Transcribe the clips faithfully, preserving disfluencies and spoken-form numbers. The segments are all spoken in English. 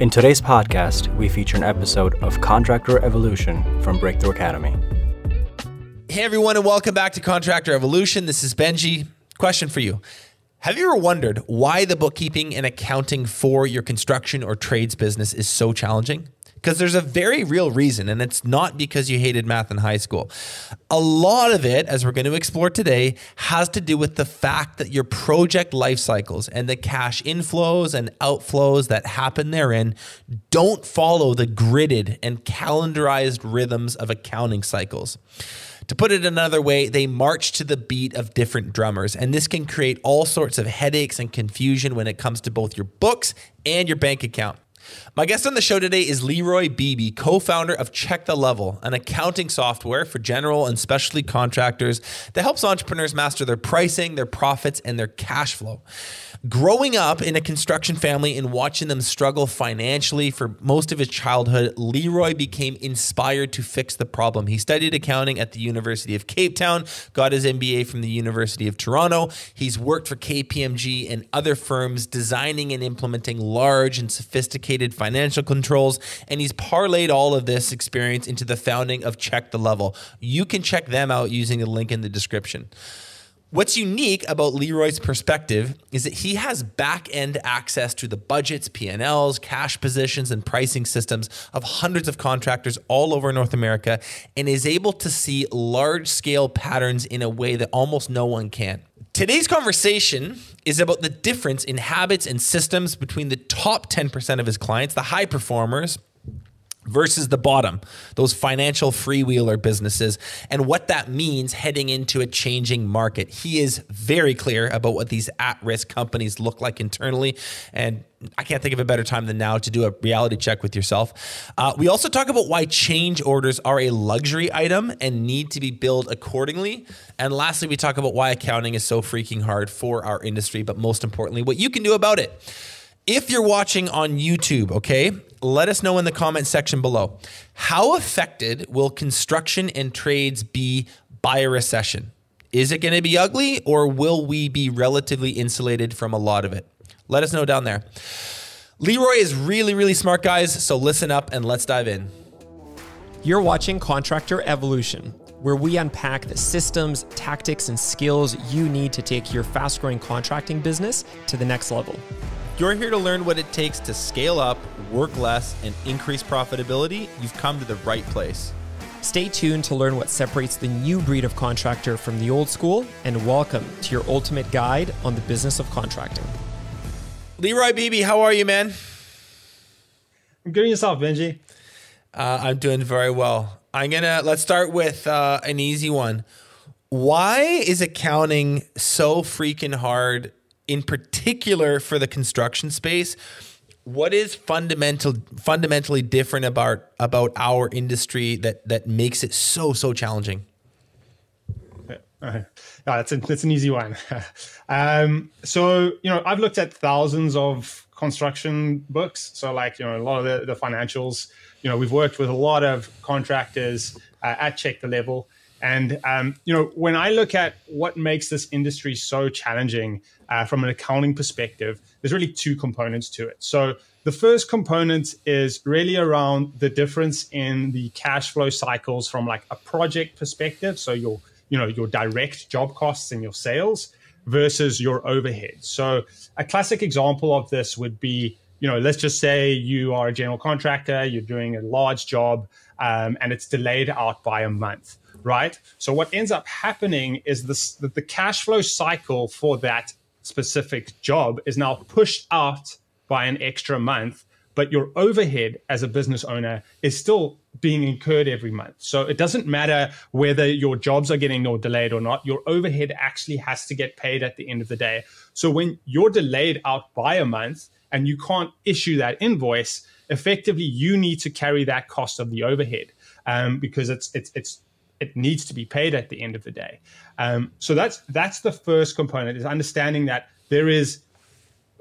In today's podcast, we feature an episode of Contractor Evolution from Breakthrough Academy. Hey everyone, and welcome back to Contractor Evolution. This is Benji. Question for you. Have you ever wondered why the bookkeeping and accounting for your construction or trades business is so challenging? Because there's a very real reason, and it's not because you hated math in high school. A lot of it, as we're going to explore today, has to do with the fact that your project life cycles and the cash inflows and outflows that happen therein don't follow the gridded and calendarized rhythms of accounting cycles. To put it another way, they march to the beat of different drummers, and this can create all sorts of headaches and confusion when it comes to both your books and your bank account. My guest on the show today is Leroy Beebe, co-founder of Check the Level, an accounting software for general and specialty contractors that helps entrepreneurs master their pricing, their profits, and their cash flow. Growing up in a construction family and watching them struggle financially for most of his childhood, Leroy became inspired to fix the problem. He studied accounting at the University of Cape Town, got his M B A from the University of Toronto. He's worked for K P M G and other firms designing and implementing large and sophisticated financial controls, and he's parlayed all of this experience into the founding of Check the Level. You can check them out using the link in the description. What's unique about Leroy's perspective is that he has back-end access to the budgets, P and Ls, cash positions, and pricing systems of hundreds of contractors all over North America, and is able to see large-scale patterns in a way that almost no one can. Today's conversation is about the difference in habits and systems between the top ten percent of his clients, the high performers, versus the bottom, those financial freewheeler businesses, and what that means heading into a changing market. He is very clear about what these at-risk companies look like internally, and I can't think of a better time than now to do a reality check with yourself. Uh, we also talk about why change orders are a luxury item and need to be billed accordingly. And lastly, we talk about why accounting is so freaking hard for our industry, but most importantly, what you can do about it. If you're watching on YouTube, okay, let us know in the comment section below. How affected will construction and trades be by a recession? Is it going to be ugly, or will we be relatively insulated from a lot of it? Let us know down there. Leroy is really, really smart, guys, so listen up and let's dive in. You're watching Contractor Evolution, where we unpack the systems, tactics, and skills you need to take your fast-growing contracting business to the next level. You're here to learn what it takes to scale up, work less, and increase profitability. You've come to the right place. Stay tuned to learn what separates the new breed of contractor from the old school, and welcome to your ultimate guide on the business of contracting. Leroy Beebe, how are you, man? I'm good, yourself, Benji? Uh, I'm doing very well. I'm gonna let's start with uh, an easy one. Why is accounting so freaking hard, in particular for the construction space? What is fundamental, fundamentally different about about our industry that that makes it so so challenging? Uh, no, that's, a, that's an easy one. um, so, you know, I've looked at thousands of construction books. So like, you know, a lot of the, the financials, you know, we've worked with a lot of contractors uh, at Check the Level. And, um, you know, when I look at what makes this industry so challenging uh, from an accounting perspective, there's really two components to it. So the first component is really around the difference in the cash flow cycles from like a project perspective. So your you know, your direct job costs and your sales versus your overhead. So a classic example of this would be, you know, let's just say you are a general contractor, you're doing a large job um, and it's delayed out by a month, right? So what ends up happening is this, that the cash flow cycle for that specific job is now pushed out by an extra month, but your overhead as a business owner is still being incurred every month. So it doesn't matter whether your jobs are getting delayed or not, your overhead actually has to get paid at the end of the day. So when you're delayed out by a month and you can't issue that invoice, effectively you need to carry that cost of the overhead um, because it's it's it's it needs to be paid at the end of the day. Um, so that's that's the first component, is understanding that there is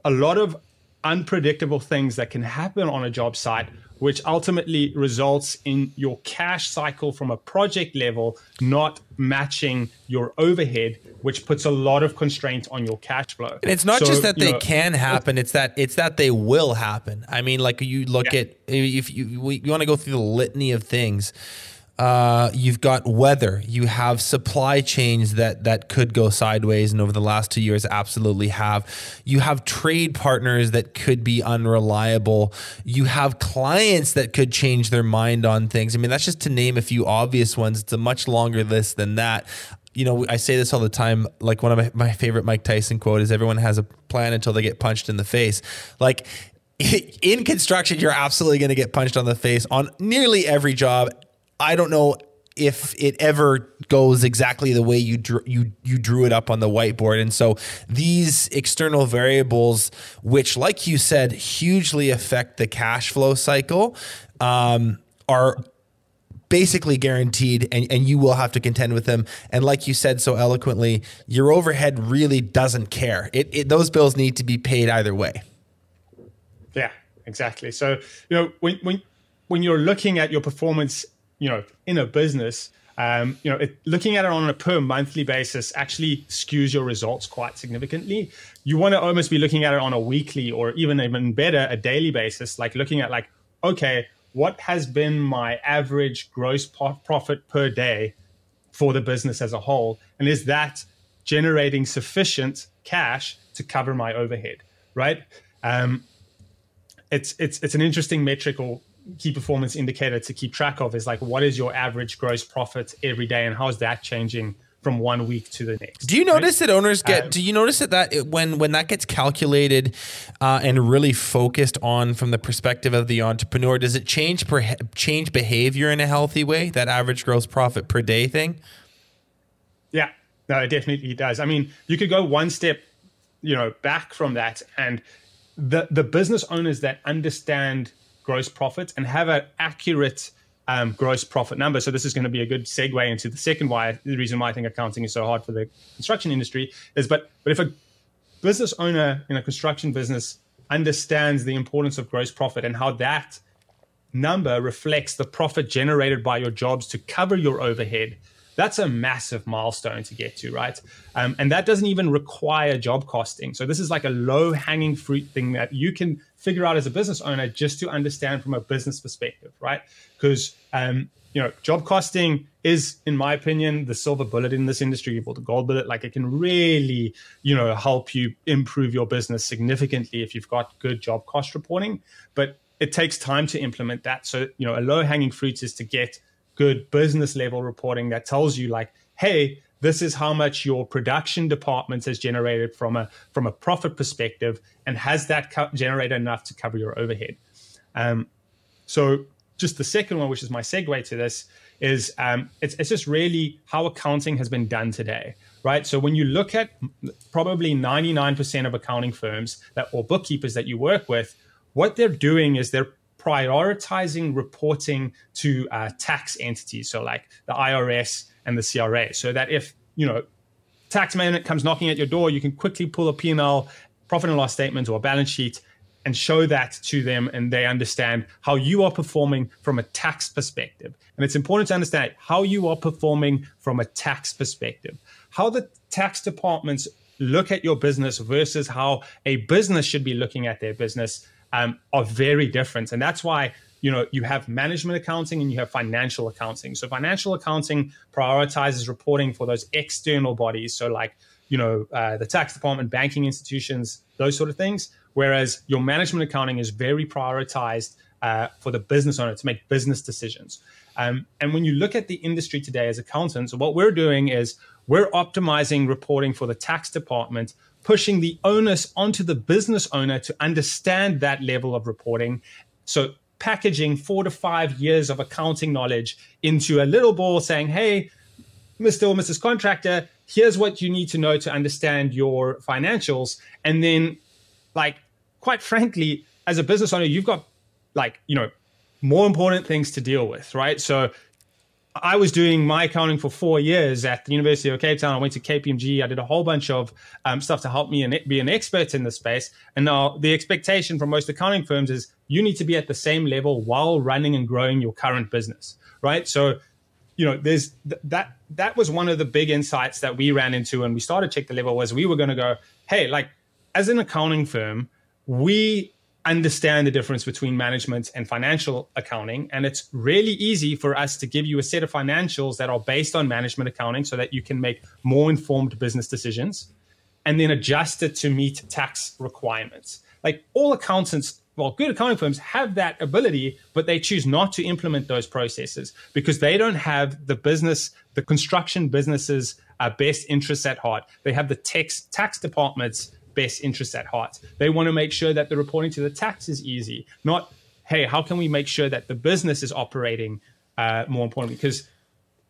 a lot of unpredictable things that can happen on a job site, which ultimately results in your cash cycle from a project level not matching your overhead, which puts a lot of constraint on your cash flow. And it's not so, just that they know, can happen, it's that it's that they will happen. I mean, like you look yeah. at, if you, you want to go through the litany of things, Uh, you've got weather, you have supply chains that that could go sideways, and over the last two years absolutely have. You have trade partners that could be unreliable. You have clients that could change their mind on things. I mean, that's just to name a few obvious ones. It's a much longer list than that. You know, I say this all the time, like one of my, my favorite Mike Tyson quote is, everyone has a plan until they get punched in the face. Like, in construction, you're absolutely going to get punched on the face on nearly every job. I don't know if it ever goes exactly the way you drew, you, you drew it up on the whiteboard. And so these external variables, which, like you said, hugely affect the cash flow cycle, um, are basically guaranteed, and, and you will have to contend with them. And like you said so eloquently, your overhead really doesn't care. It, it those bills need to be paid either way. Yeah, exactly. So, you know, when, when, when you're looking at your performance, you know, in a business, um, you know, it, looking at it on a per monthly basis actually skews your results quite significantly. You want to almost be looking at it on a weekly, or even even better, a daily basis, like looking at like, okay, what has been my average gross profit per day for the business as a whole? And is that generating sufficient cash to cover my overhead, right? Um, it's, it's, it's an interesting metric or key performance indicator to keep track of, is like, what is your average gross profit every day, and how is that changing from one week to the next? Do you notice right? that owners get, um, do you notice that, that it, when, when that gets calculated uh, and really focused on from the perspective of the entrepreneur, does it change, per, change behavior in a healthy way, that average gross profit per day thing? Yeah, no, it definitely does. I mean, you could go one step, you know, back from that, and the, the business owners that understand gross profit and have an accurate um, gross profit number. So this is going to be a good segue into the second why, the reason why I think accounting is so hard for the construction industry is, but but if a business owner in a construction business understands the importance of gross profit and how that number reflects the profit generated by your jobs to cover your overhead, that's a massive milestone to get to, right? Um, and that doesn't even require job costing. So this is like a low hanging fruit thing that you can figure out as a business owner, just to understand from a business perspective, right? Because, um, you know, job costing is, in my opinion, the silver bullet in this industry, or the gold bullet. Like, it can really, you know, help you improve your business significantly if you've got good job cost reporting, but it takes time to implement that. So, you know, a low hanging fruit is to get good business level reporting that tells you like, hey, this is how much your production department has generated from a from a profit perspective, and has that generated enough to cover your overhead? Um, so just the second one, which is my segue to this, is um, it's, it's just really how accounting has been done today, right? So when you look at probably ninety-nine percent of accounting firms that, or bookkeepers that you work with, what they're doing is they're prioritizing reporting to uh, tax entities, so like the I R S and the C R A, so that if, you know, tax man comes knocking at your door, you can quickly pull a P and L, profit and loss statement, or a balance sheet, and show that to them, and they understand how you are performing from a tax perspective. And it's important to understand how you are performing from a tax perspective, how the tax departments look at your business versus how a business should be looking at their business. Um, are very different. And that's why, you know, you have management accounting and you have financial accounting. So financial accounting prioritizes reporting for those external bodies. So like, you know, uh, the tax department, banking institutions, those sort of things. Whereas your management accounting is very prioritized uh, for the business owner to make business decisions. Um, and when you look at the industry today as accountants, what we're doing is we're optimizing reporting for the tax department, pushing the onus onto the business owner to understand that level of reporting So packaging four to five years of accounting knowledge into a little ball saying, hey, Mister or Missus Contractor, here's what you need to know to understand your financials. And then, like, quite frankly, as a business owner, you've got, like, you know, more important things to deal with, right? So I was doing my accounting for four years at the University of Cape Town. I went to K P M G. I did a whole bunch of um, stuff to help me and be an expert in the space. And now the expectation from most accounting firms is you need to be at the same level while running and growing your current business, right? So, you know, there's th that that was one of the big insights that we ran into when we started Check the Level, was we were going to go, hey, like, as an accounting firm, we understand the difference between management and financial accounting. And it's really easy for us to give you a set of financials that are based on management accounting so that you can make more informed business decisions and then adjust it to meet tax requirements. Like, all accountants, well, good accounting firms have that ability, but they choose not to implement those processes because they don't have the business, the construction businesses' uh, best interests at heart. They have the tax, tax department's best interests at heart. They want to make sure that the reporting to the tax is easy, not, hey, how can we make sure that the business is operating uh, more importantly? Because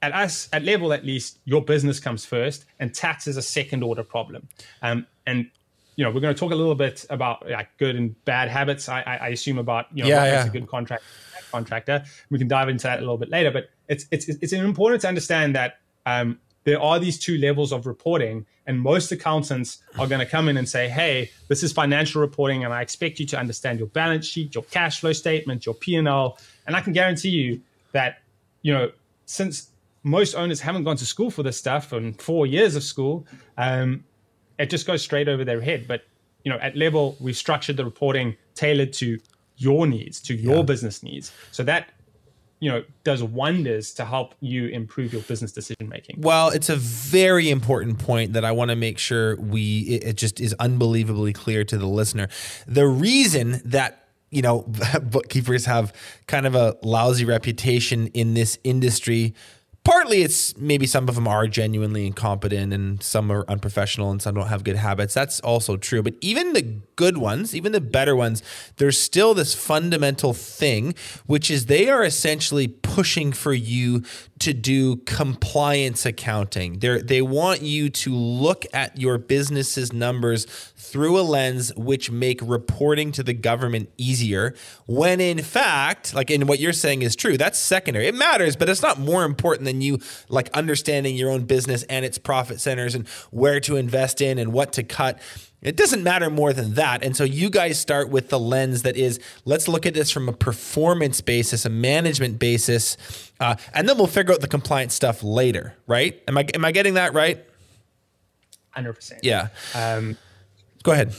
at us, at Level at least, your business comes first and tax is a second order problem. Um, and, you know, we're going to talk a little bit about, like, good and bad habits, I, I assume, about, you know, yeah, what yeah. makes a good contract, contractor. We can dive into that a little bit later, but it's, it's, it's important to understand that um, there are these two levels of reporting, and most accountants are going to come in and say, hey, this is financial reporting, and I expect you to understand your balance sheet, your cash flow statement, your P and L. And I can guarantee you that, you know, since most owners haven't gone to school for this stuff and four years of school, um, it just goes straight over their head. But, you know, at Level, we've structured the reporting tailored to your needs, to your yeah. business needs. So that, you know, does wonders to help you improve your business decision making. Well, it's a very important point that I want to make sure we, it, it just is unbelievably clear to the listener. The reason that, you know, bookkeepers have kind of a lousy reputation in this industry, partly it's maybe some of them are genuinely incompetent and some are unprofessional and some don't have good habits. That's also true. But even the good ones, even the better ones, there's still this fundamental thing, which is they are essentially pushing for you to do compliance accounting. They're, they want you to look at your business's numbers through a lens which make reporting to the government easier, when in fact, like in what you're saying is true, that's secondary. It matters, but it's not more important than you, like, understanding your own business and its profit centers and where to invest in and what to cut. It doesn't matter more than that. And so you guys start with the lens that is, let's look at this from a performance basis, a management basis, uh, and then we'll figure out the compliance stuff later, right? Am I am I getting that right? one hundred percent. Yeah. Um, Go ahead.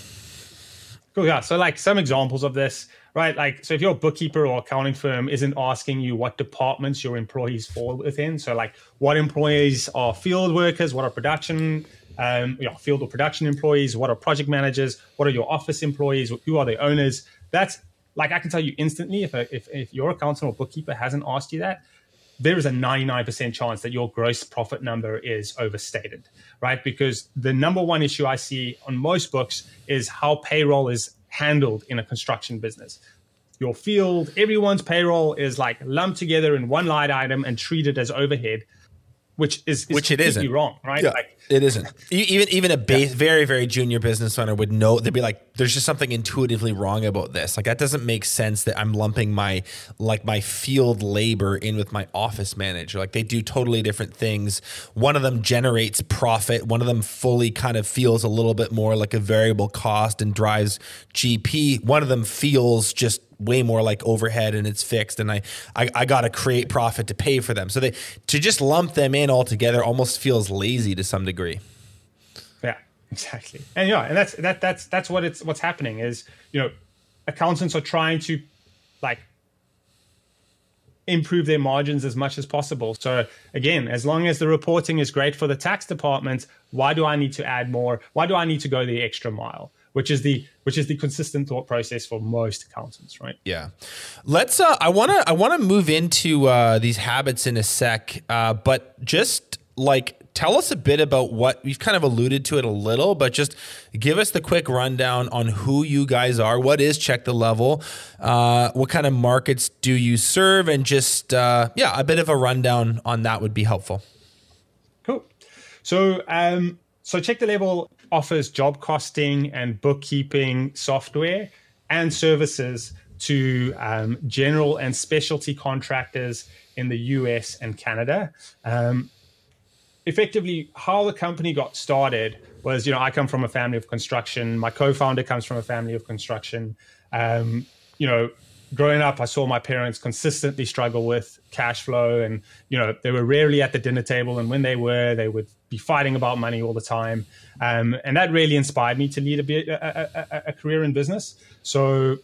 Cool. Yeah. So, like, some examples of this. Right, like, so if your bookkeeper or accounting firm isn't asking you what departments your employees fall within, so like what employees are field workers, what are production, um, you know, field or production employees, what are project managers, what are your office employees, who are the owners? That's, like, I can tell you instantly if a, if if your accountant or bookkeeper hasn't asked you that, there is a ninety-nine percent chance that your gross profit number is overstated, right? Because the number one issue I see on most books is how payroll is handled in a construction business. Your field, everyone's payroll is, like, lumped together in one line item and treated as overhead, which is, is which it isn't wrong, right? Yeah, like, it isn't. Even even a base, yeah. very very junior business owner would know. They'd be like, "There's just something intuitively wrong about this. Like, that doesn't make sense that I'm lumping my like my field labor in with my office manager. Like, they do totally different things. One of them generates profit. One of them fully kind of feels a little bit more like a variable cost and drives G P. One of them feels just way more like overhead and it's fixed, and I, I, I got to create profit to pay for them." So they, to just lump them in all together almost feels lazy to some degree. Yeah, exactly. And yeah, and that's, that, that's, that's what it's, what's happening is, you know, accountants are trying to, like, improve their margins as much as possible. So again, as long as the reporting is great for the tax department, why do I need to add more? Why do I need to go the extra mile? Which is the which is the consistent thought process for most accountants, right? Yeah, let's. Uh, I wanna I wanna move into uh, these habits in a sec, uh, but just like tell us a bit about what, we've kind of alluded to it a little, but just give us the quick rundown on who you guys are. What is Check the Level? Uh, what kind of markets do you serve? And just, uh, yeah, a bit of a rundown on that would be helpful. Cool. So, um, so Check the Level offers job costing and bookkeeping software and services to um, general and specialty contractors in the U S and Canada. Um, Effectively, how the company got started was, you know, I come from a family of construction. My co-founder comes from a family of construction. Um, you know, growing up, I saw my parents consistently struggle with cash flow, and, you know, they were rarely at the dinner table. And when they were, they would be fighting about money all the time. Um, and that really inspired me to lead a, a, a career in business. So,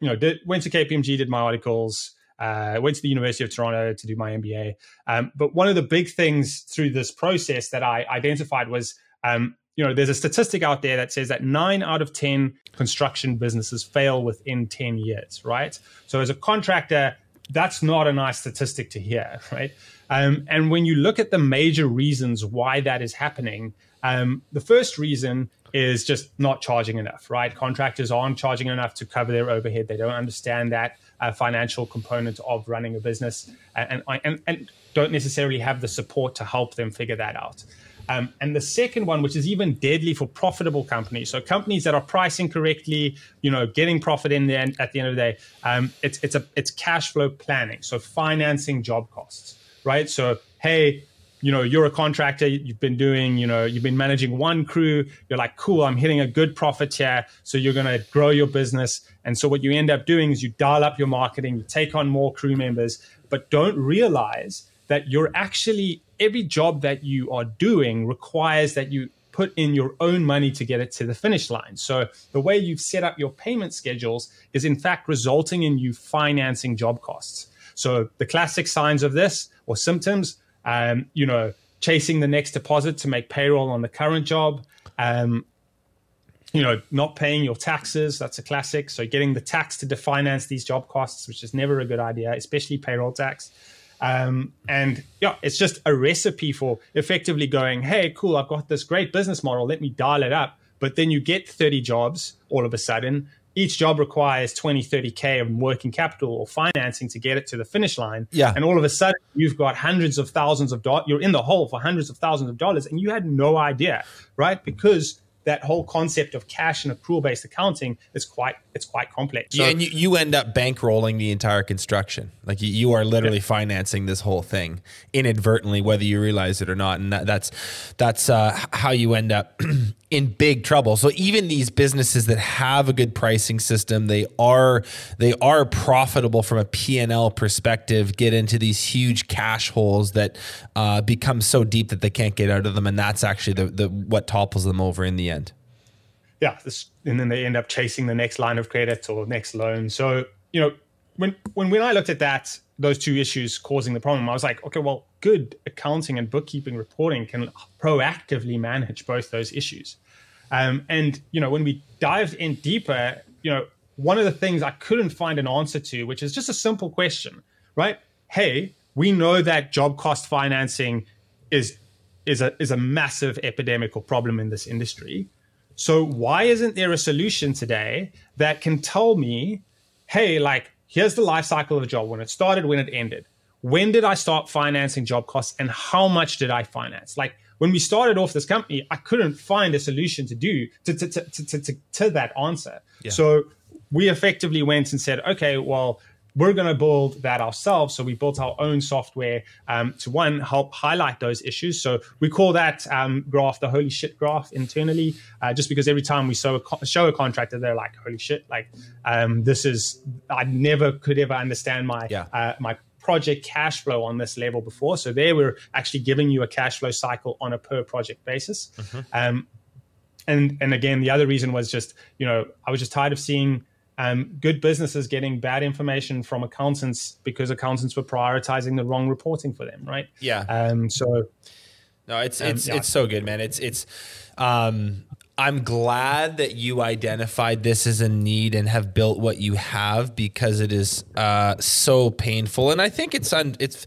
you know, did, went to K P M G, did my articles. I uh, went to the University of Toronto to do my M B A. Um, but one of the big things through this process that I identified was, um, you know, there's a statistic out there that says that nine out of ten construction businesses fail within ten years, right? So as a contractor, that's not a nice statistic to hear, right? Um, and when you look at the major reasons why that is happening, um, the first reason is just not charging enough, right? Contractors aren't charging enough to cover their overhead. They don't understand that uh, financial component of running a business, and, and, and don't necessarily have the support to help them figure that out. Um, and the second one, which is even deadly for profitable companies, so companies that are pricing correctly, you know, getting profit in there at the end of the day, um, it's, it's, a, it's cash flow planning, so financing job costs, right? So, hey, you know, you're a contractor, you've been doing, you know, you've been managing one crew. You're like, cool, I'm hitting a good profit here. So you're going to grow your business. And so what you end up doing is you dial up your marketing, you take on more crew members, but don't realize that you're actually, every job that you are doing requires that you put in your own money to get it to the finish line. So the way you've set up your payment schedules is in fact resulting in you financing job costs. So the classic signs of this or symptoms, Um, you know, chasing the next deposit to make payroll on the current job, um, you know, not paying your taxes. That's a classic. So getting the tax to finance these job costs, which is never a good idea, especially payroll tax. Um, and yeah, it's just a recipe for effectively going, hey, cool, I've got this great business model. Let me dial it up. But then you get thirty jobs all of a sudden. Each job requires twenty, thirty K of working capital or financing to get it to the finish line. Yeah. And all of a sudden, you've got hundreds of thousands of dollars. You're in the hole for hundreds of thousands of dollars, and you had no idea, right? Because that whole concept of cash and accrual-based accounting is quite it's quite complex. So, yeah, and you, you end up bankrolling the entire construction. Like you, you are literally yeah. financing this whole thing inadvertently, whether you realize it or not. And that, that's that's uh, how you end up in big trouble. So even these businesses that have a good pricing system, they are they are profitable from a P and L perspective, get into these huge cash holes that uh, become so deep that they can't get out of them, and that's actually the, the what topples them over in the end. Yeah, this, and then they end up chasing the next line of credit or next loan. So you know, when when when I looked at that, those two issues causing the problem, I was like, okay, well, good accounting and bookkeeping reporting can proactively manage both those issues. Um, and, you know, when we dived in deeper, you know, one of the things I couldn't find an answer to, which is just a simple question, right? Hey, we know that job cost financing is, is, a, is a massive epidemic or problem in this industry. So why isn't there a solution today that can tell me, hey, like, here's the life cycle of a job, when it started, when it ended. When did I start financing job costs and how much did I finance? Like when we started off this company, I couldn't find a solution to do to, to, to, to, to, to that answer. Yeah. So we effectively went and said, okay, well, we're going to build that ourselves. So we built our own software um, to one, help highlight those issues. So we call that um, graph the holy shit graph internally, uh, just because every time we show a, show a contractor, they're like, holy shit, like um, this is, I never could ever understand my, yeah. uh, my project cash flow on this level before. So there we're actually giving you a cash flow cycle on a per project basis. Mm-hmm. um, and, and again, the other reason was just, you know, I was just tired of seeing Um, good businesses getting bad information from accountants because accountants were prioritizing the wrong reporting for them, right? Yeah. Um, so, no, it's it's um, yeah. it's so good, man. It's it's. Um, I'm glad that you identified this as a need and have built what you have, because it is uh, so painful. And I think it's on, it's,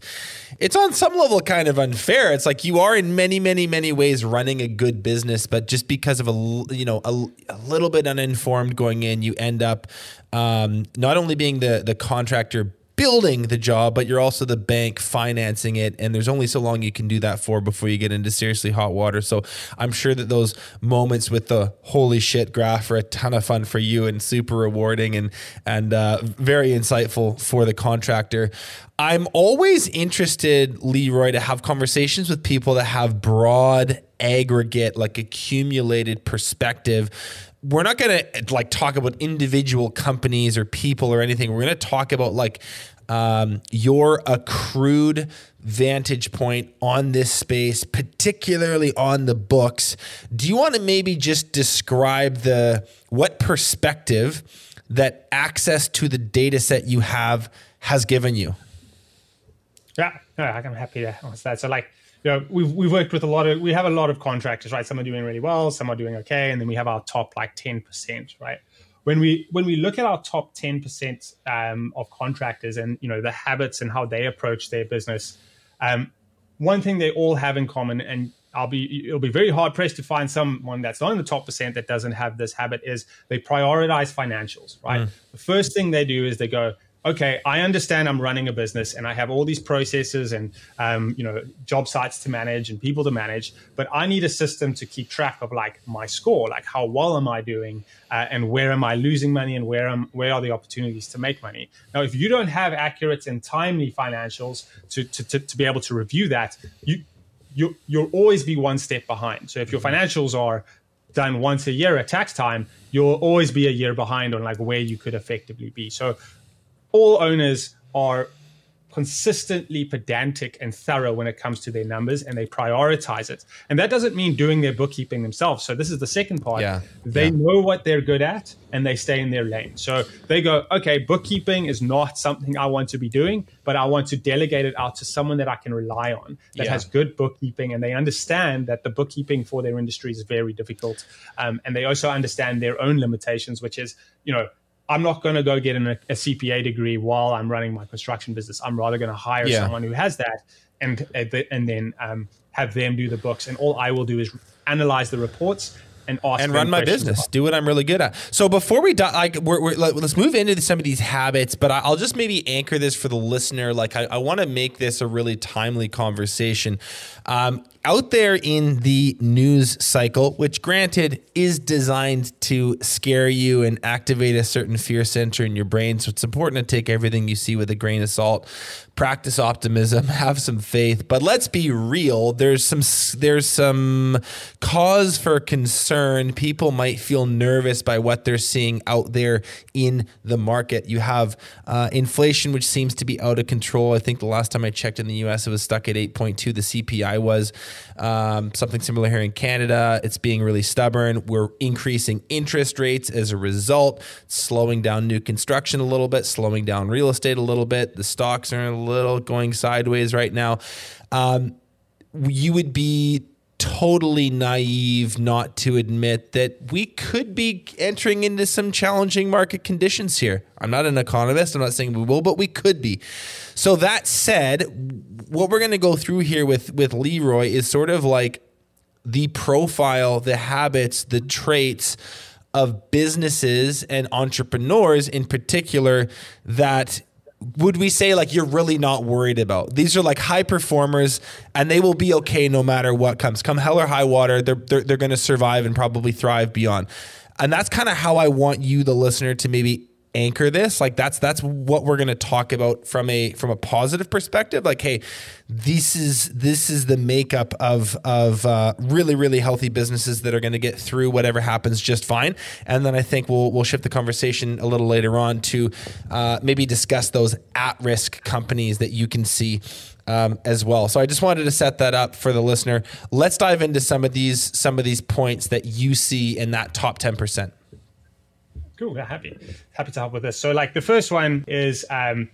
it's on some level kind of unfair. It's like you are in many, many, many ways running a good business, but just because of a, you know, a, a little bit uninformed going in, you end up um, not only being the, the contractor building the job, but you're also the bank financing it. And there's only so long you can do that for before you get into seriously hot water. So I'm sure that those moments with the holy shit graph are a ton of fun for you and super rewarding and, and uh, very insightful for the contractor. I'm always interested, Leroy, to have conversations with people that have broad aggregate, like accumulated perspective. We're not going to like talk about individual companies or people or anything. We're going to talk about like um, your accrued vantage point on this space, particularly on the books. Do you want to maybe just describe the what perspective that access to the data set you have has given you? Yeah, no, I'm happy to answer that. So like, you know, we've, we've worked with a lot of, we have a lot of contractors, right? Some are doing really well, some are doing okay. And then we have our top like ten percent, right? When we, when we look at our top ten percent um, of contractors and, you know, the habits and how they approach their business, um, one thing they all have in common, and I'll be, it'll be very hard pressed to find someone that's not in the top percent that doesn't have this habit, is they prioritize financials, right? Mm. The first thing they do is they go, okay, I understand I'm running a business and I have all these processes and, um, you know, job sites to manage and people to manage, but I need a system to keep track of like my score, like how well am I doing uh, and where am I losing money and where, am, where are the opportunities to make money? Now, if you don't have accurate and timely financials to, to, to, to be able to review that, you, you, you'll always be one step behind. So if your financials are done once a year at tax time, you'll always be a year behind on like where you could effectively be. So all owners are consistently pedantic and thorough when it comes to their numbers, and they prioritize it. And that doesn't mean doing their bookkeeping themselves. So this is the second part. Yeah. They yeah. know what they're good at and they stay in their lane. So they go, okay, bookkeeping is not something I want to be doing, but I want to delegate it out to someone that I can rely on that yeah. has good bookkeeping. And they understand that the bookkeeping for their industry is very difficult. Um, and they also understand their own limitations, which is, you know, I'm not going to go get an, a C P A degree while I'm running my construction business. I'm rather going to hire yeah. someone who has that and and then um, have them do the books. And all I will do is analyze the reports and ask and run my business, do what I'm really good at. So before we die, like we're, we're, let's move into some of these habits, but I'll just maybe anchor this for the listener. Like I, I want to make this a really timely conversation. Um, Out there in the news cycle, which granted is designed to scare you and activate a certain fear center in your brain. So it's important to take everything you see with a grain of salt, practice optimism, have some faith, but let's be real. There's some, there's some cause for concern. People might feel nervous by what they're seeing out there in the market. You have uh, inflation, which seems to be out of control. I think the last time I checked in the U S, it was stuck at eight point two. The C P I was. Um, something similar here in Canada. It's being really stubborn. We're increasing interest rates as a result, slowing down new construction a little bit, slowing down real estate a little bit. The stocks are a little going sideways right now. Um, you would be totally naive not to admit that we could be entering into some challenging market conditions here. I'm not an economist. I'm not saying we will, but we could be. So that said, what we're going to go through here with, with Leroy is sort of like the profile, the habits, the traits of businesses and entrepreneurs in particular that would we say like you're really not worried about. These are like high performers and they will be okay no matter what comes. Come hell or high water, they're, they're, they're going to survive and probably thrive beyond. And that's kind of how I want you, the listener, to maybe anchor this. Like that's, that's what we're going to talk about from a, from a positive perspective. Like, hey, this is, this is the makeup of, of, uh, really, really healthy businesses that are going to get through whatever happens just fine. And then I think we'll, we'll shift the conversation a little later on to, uh, maybe discuss those at-risk companies that you can see, um, as well. So I just wanted to set that up for the listener. Let's dive into some of these, some of these points that you see in that top ten percent. Cool, yeah, happy, happy to help with this. So like the first one is um,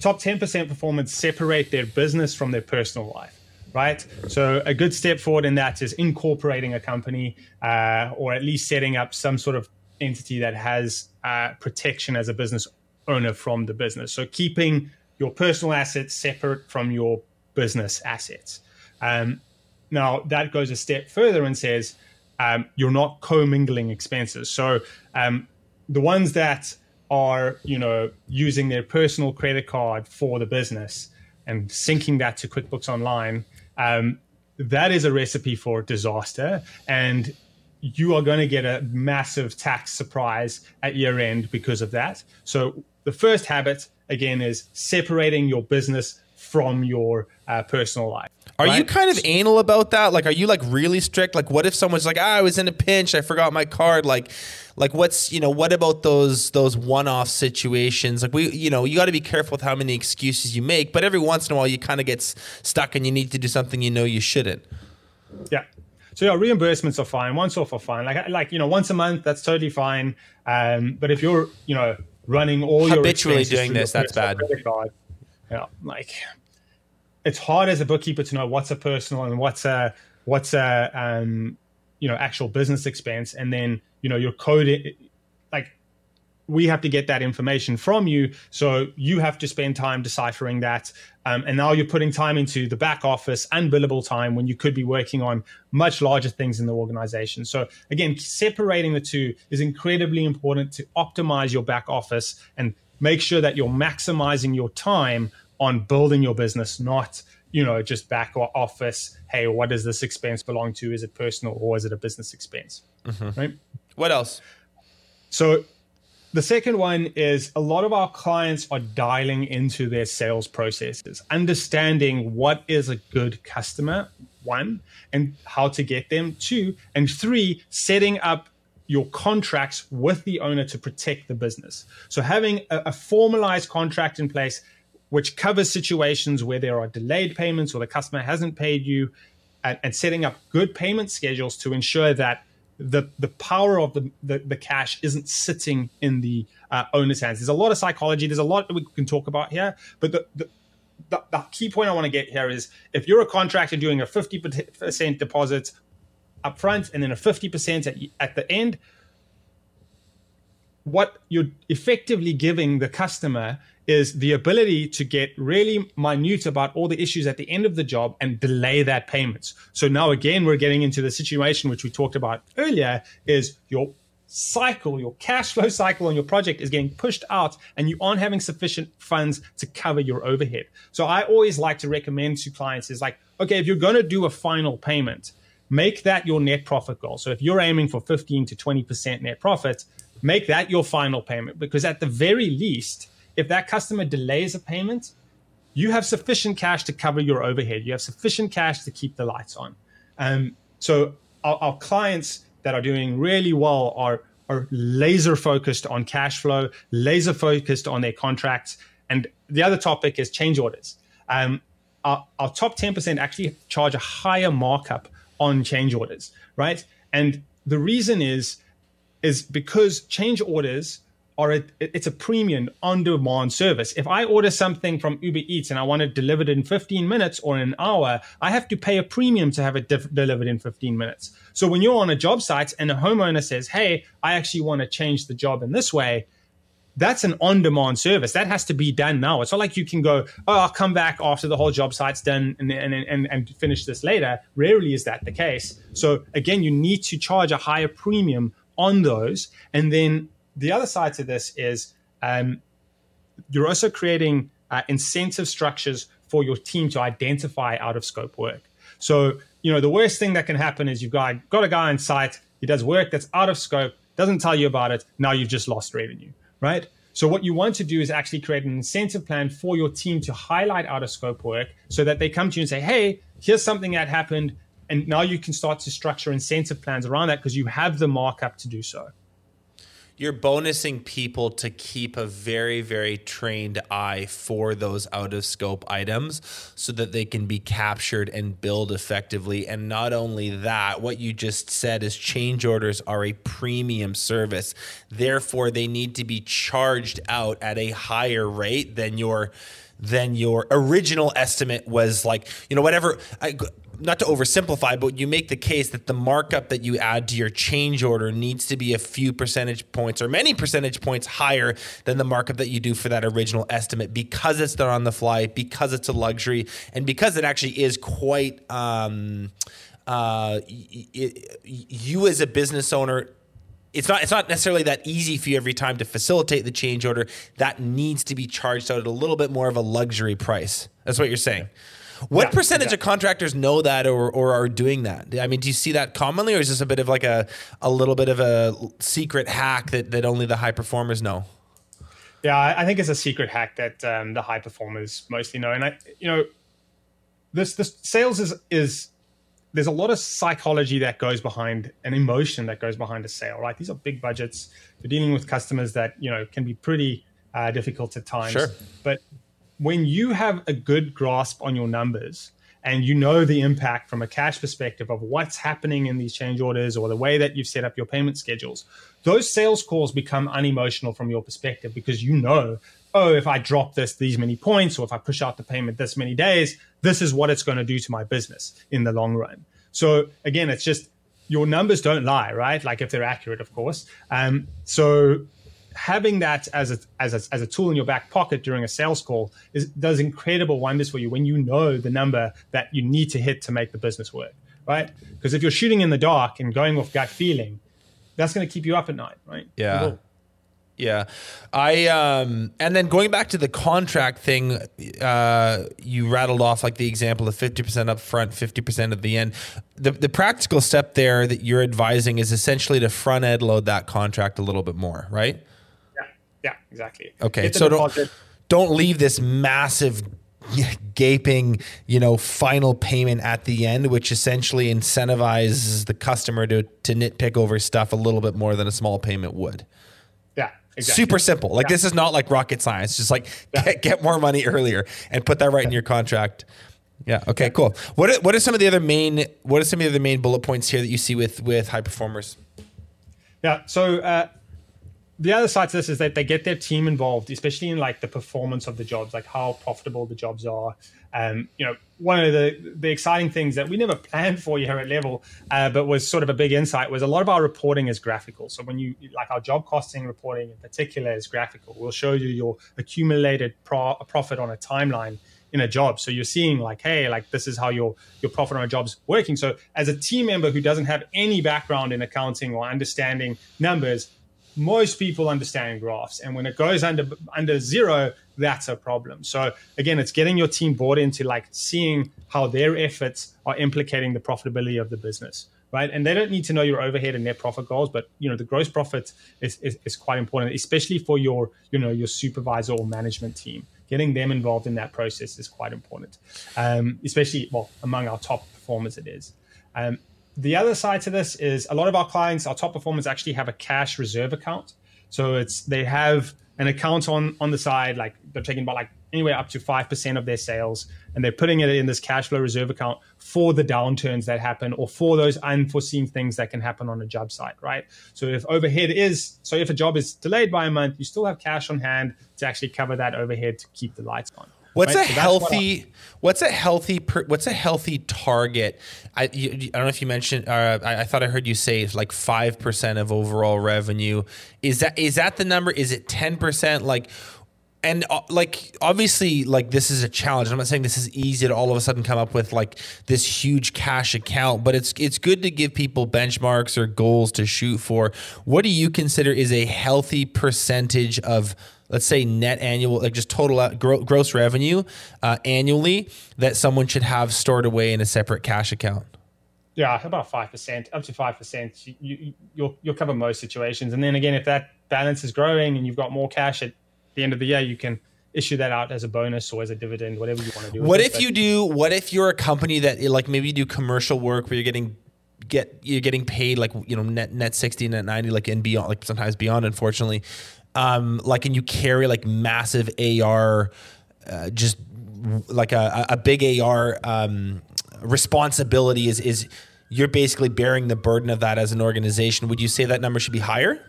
top ten percent performance separate their business from their personal life, right? So a good step forward in that is incorporating a company uh, or at least setting up some sort of entity that has uh, protection as a business owner from the business. So keeping your personal assets separate from your business assets. Um, now, that goes a step further and says um, you're not commingling expenses. So um, the ones that are, you know, using their personal credit card for the business and syncing that to QuickBooks Online, um, that is a recipe for disaster. And you are going to get a massive tax surprise at year end because of that. So the first habit, again, is separating your business from your uh, personal life. Are right? you kind of anal about that? Like, are you like really strict? Like, what if someone's like, ah, I was in a pinch, I forgot my card. Like, like what's, you know, what about those, those one-off situations? Like we, you know, you got to be careful with how many excuses you make, but every once in a while you kind of get stuck and you need to do something, you know, you shouldn't. Yeah. So yeah, reimbursements are fine. Once off are fine. Like, like, you know, once a month, that's totally fine. Um, but if you're, you know, running all habitually your expenses doing this, that's bad. Card, you know, like, it's hard as a bookkeeper to know what's a personal and what's a what's a um, you know, actual business expense, and then you know your code. Like, we have to get that information from you, so you have to spend time deciphering that, um, and now you're putting time into the back office and billable time when you could be working on much larger things in the organization. So again, separating the two is incredibly important to optimize your back office and make sure that you're maximizing your time on building your business, not, you know, just back office. Hey, what does this expense belong to? Is it personal or is it a business expense? Mm-hmm. Right? What else? So the second one is a lot of our clients are dialing into their sales processes, understanding what is a good customer, one, and how to get them, two, and three, setting up your contracts with the owner to protect the business. So having a, a formalized contract in place which covers situations where there are delayed payments or the customer hasn't paid you, and, and setting up good payment schedules to ensure that the, the power of the, the, the cash isn't sitting in the uh, owner's hands. There's a lot of psychology. There's a lot that we can talk about here. But the, the, the, the key point I want to get here is if you're a contractor doing a fifty percent deposit up front and then a fifty percent at, at the end, what you're effectively giving the customer is the ability to get really minute about all the issues at the end of the job and delay that payments. So now again, we're getting into the situation which we talked about earlier, is your cycle, your cash flow cycle on your project is getting pushed out and you aren't having sufficient funds to cover your overhead. So I always like to recommend to clients is like, okay, if you're gonna do a final payment, make that your net profit goal. So if you're aiming for fifteen to twenty percent net profit, make that your final payment, because at the very least, if that customer delays a payment, you have sufficient cash to cover your overhead. You have sufficient cash to keep the lights on. Um, so our, our clients that are doing really well are, are laser focused on cash flow, laser focused on their contracts. And the other topic is change orders. Um, our, our top ten percent actually charge a higher markup on change orders, right? And the reason is, is because change orders or it, it's a premium on-demand service. If I order something from Uber Eats and I want it delivered in fifteen minutes or an hour, I have to pay a premium to have it de- delivered in fifteen minutes. So when you're on a job site and a homeowner says, hey, I actually want to change the job in this way, that's an on-demand service. That has to be done now. It's not like you can go, oh, I'll come back after the whole job site's done and, and, and, and finish this later. Rarely is that the case. So again, you need to charge a higher premium on those. And then the other side to this is um, you're also creating uh, incentive structures for your team to identify out of scope work. So, you know, the worst thing that can happen is you've got, got a guy on site, he does work that's out of scope, doesn't tell you about it, now you've just lost revenue, right? So what you want to do is actually create an incentive plan for your team to highlight out of scope work so that they come to you and say, hey, here's something that happened. And now you can start to structure incentive plans around that because you have the markup to do so. You're bonusing people to keep a very, very trained eye for those out of scope items so that they can be captured and billed effectively. And not only that, what you just said is change orders are a premium service. Therefore, they need to be charged out at a higher rate than your than your original estimate was, like, you know, whatever, I, not to oversimplify, but you make the case that the markup that you add to your change order needs to be a few percentage points or many percentage points higher than the markup that you do for that original estimate, because it's done on the fly, because it's a luxury, and because it actually is quite, um, uh, it, you as a business owner, It's not, it's not necessarily that easy for you every time to facilitate the change order. That needs to be charged out at a little bit more of a luxury price. That's what you're saying. What yeah, percentage exactly. of contractors know that or, or are doing that? I mean, do you see that commonly, or is this a bit of like a, a little bit of a secret hack that, that only the high performers know? Yeah, I think it's a secret hack that um, the high performers mostly know. And, I, you know, this, this sales is is... there's a lot of psychology that goes behind an emotion that goes behind a sale, right? These are big budgets. You're dealing with customers that, you know, can be pretty uh, difficult at times. Sure. But when you have a good grasp on your numbers and you know the impact from a cash perspective of what's happening in these change orders or the way that you've set up your payment schedules, those sales calls become unemotional from your perspective, because you know, oh, if I drop this these many points, or if I push out the payment this many days, this is what it's going to do to my business in the long run. So again, it's just, your numbers don't lie, right? Like, if they're accurate, of course. Um, so having that as a, as a, as a tool in your back pocket during a sales call is, does incredible wonders for you when you know the number that you need to hit to make the business work, right? Because if you're shooting in the dark and going off gut feeling, that's going to keep you up at night, right? Yeah. Yeah. I, um, and then going back to the contract thing, uh, you rattled off like the example of fifty percent up front, fifty percent at the end. The, the practical step there that you're advising is essentially to front end load that contract a little bit more, right? Yeah. Yeah, exactly. Okay. So don't, don't leave this massive gaping, you know, final payment at the end, which essentially incentivizes the customer to, to nitpick over stuff a little bit more than a small payment would. Exactly. Super simple. Like, yeah. This is not like rocket science. Just like yeah. get, get more money earlier and put that right yeah. in your contract. Yeah. Okay. Cool. What are, what are some of the other main what are some of the other main bullet points here that you see with with high performers? Yeah. So uh, the other side to this is that they get their team involved, especially in like the performance of the jobs, like how profitable the jobs are. Um, you know, one of the the exciting things that we never planned for here at Level, uh, but was sort of a big insight, was a lot of our reporting is graphical. So when you, like our job costing reporting in particular is graphical. We'll show you your accumulated pro profit on a timeline in a job. So you're seeing like, hey, like this is how your, your profit on a job's working. So as a team member who doesn't have any background in accounting or understanding numbers, most people understand graphs, and when it goes under under zero, that's a problem. So again, it's getting your team bought into like seeing how their efforts are implicating the profitability of the business, right? And they don't need to know your overhead and net profit goals, but you know the gross profit is, is is quite important, especially for your you know your supervisor or management team. Getting them involved in that process is quite important, um, especially well among our top performers it is. Um, The other side to this is a lot of our clients, our top performers, actually have a cash reserve account. So it's they have an account on on the side, like they're taking about like anywhere up to five percent of their sales, and they're putting it in this cash flow reserve account for the downturns that happen or for those unforeseen things that can happen on a job site, right? So if overhead is, so if a job is delayed by a month, you still have cash on hand to actually cover that overhead to keep the lights on. What's right? a so healthy? What what's a healthy? Per, what's a healthy target? I you, I don't know if you mentioned. Uh, I, I thought I heard you say like five percent of overall revenue. Is that is that the number? Is it ten percent? Like, and uh, like obviously, like this is a challenge. I'm not saying this is easy to all of a sudden come up with like this huge cash account, but it's it's good to give people benchmarks or goals to shoot for. What do you consider is a healthy percentage of, let's say, net annual, like just total out, gro gross revenue uh, annually that someone should have stored away in a separate cash account? Yeah, about five percent, up to five percent. You, you, you'll, you'll cover most situations. And then again, if that balance is growing and you've got more cash at the end of the year, you can issue that out as a bonus or as a dividend, whatever you want to do. What if you do, what if you're a company that like maybe you do commercial work where you're getting get you're getting paid like, you know, net, net sixty, net ninety, like and beyond, like sometimes beyond, unfortunately. Um, like, and you carry like massive A R, uh, just like a, a big A R um, responsibility is, is you're basically bearing the burden of that as an organization. Would you say that number should be higher?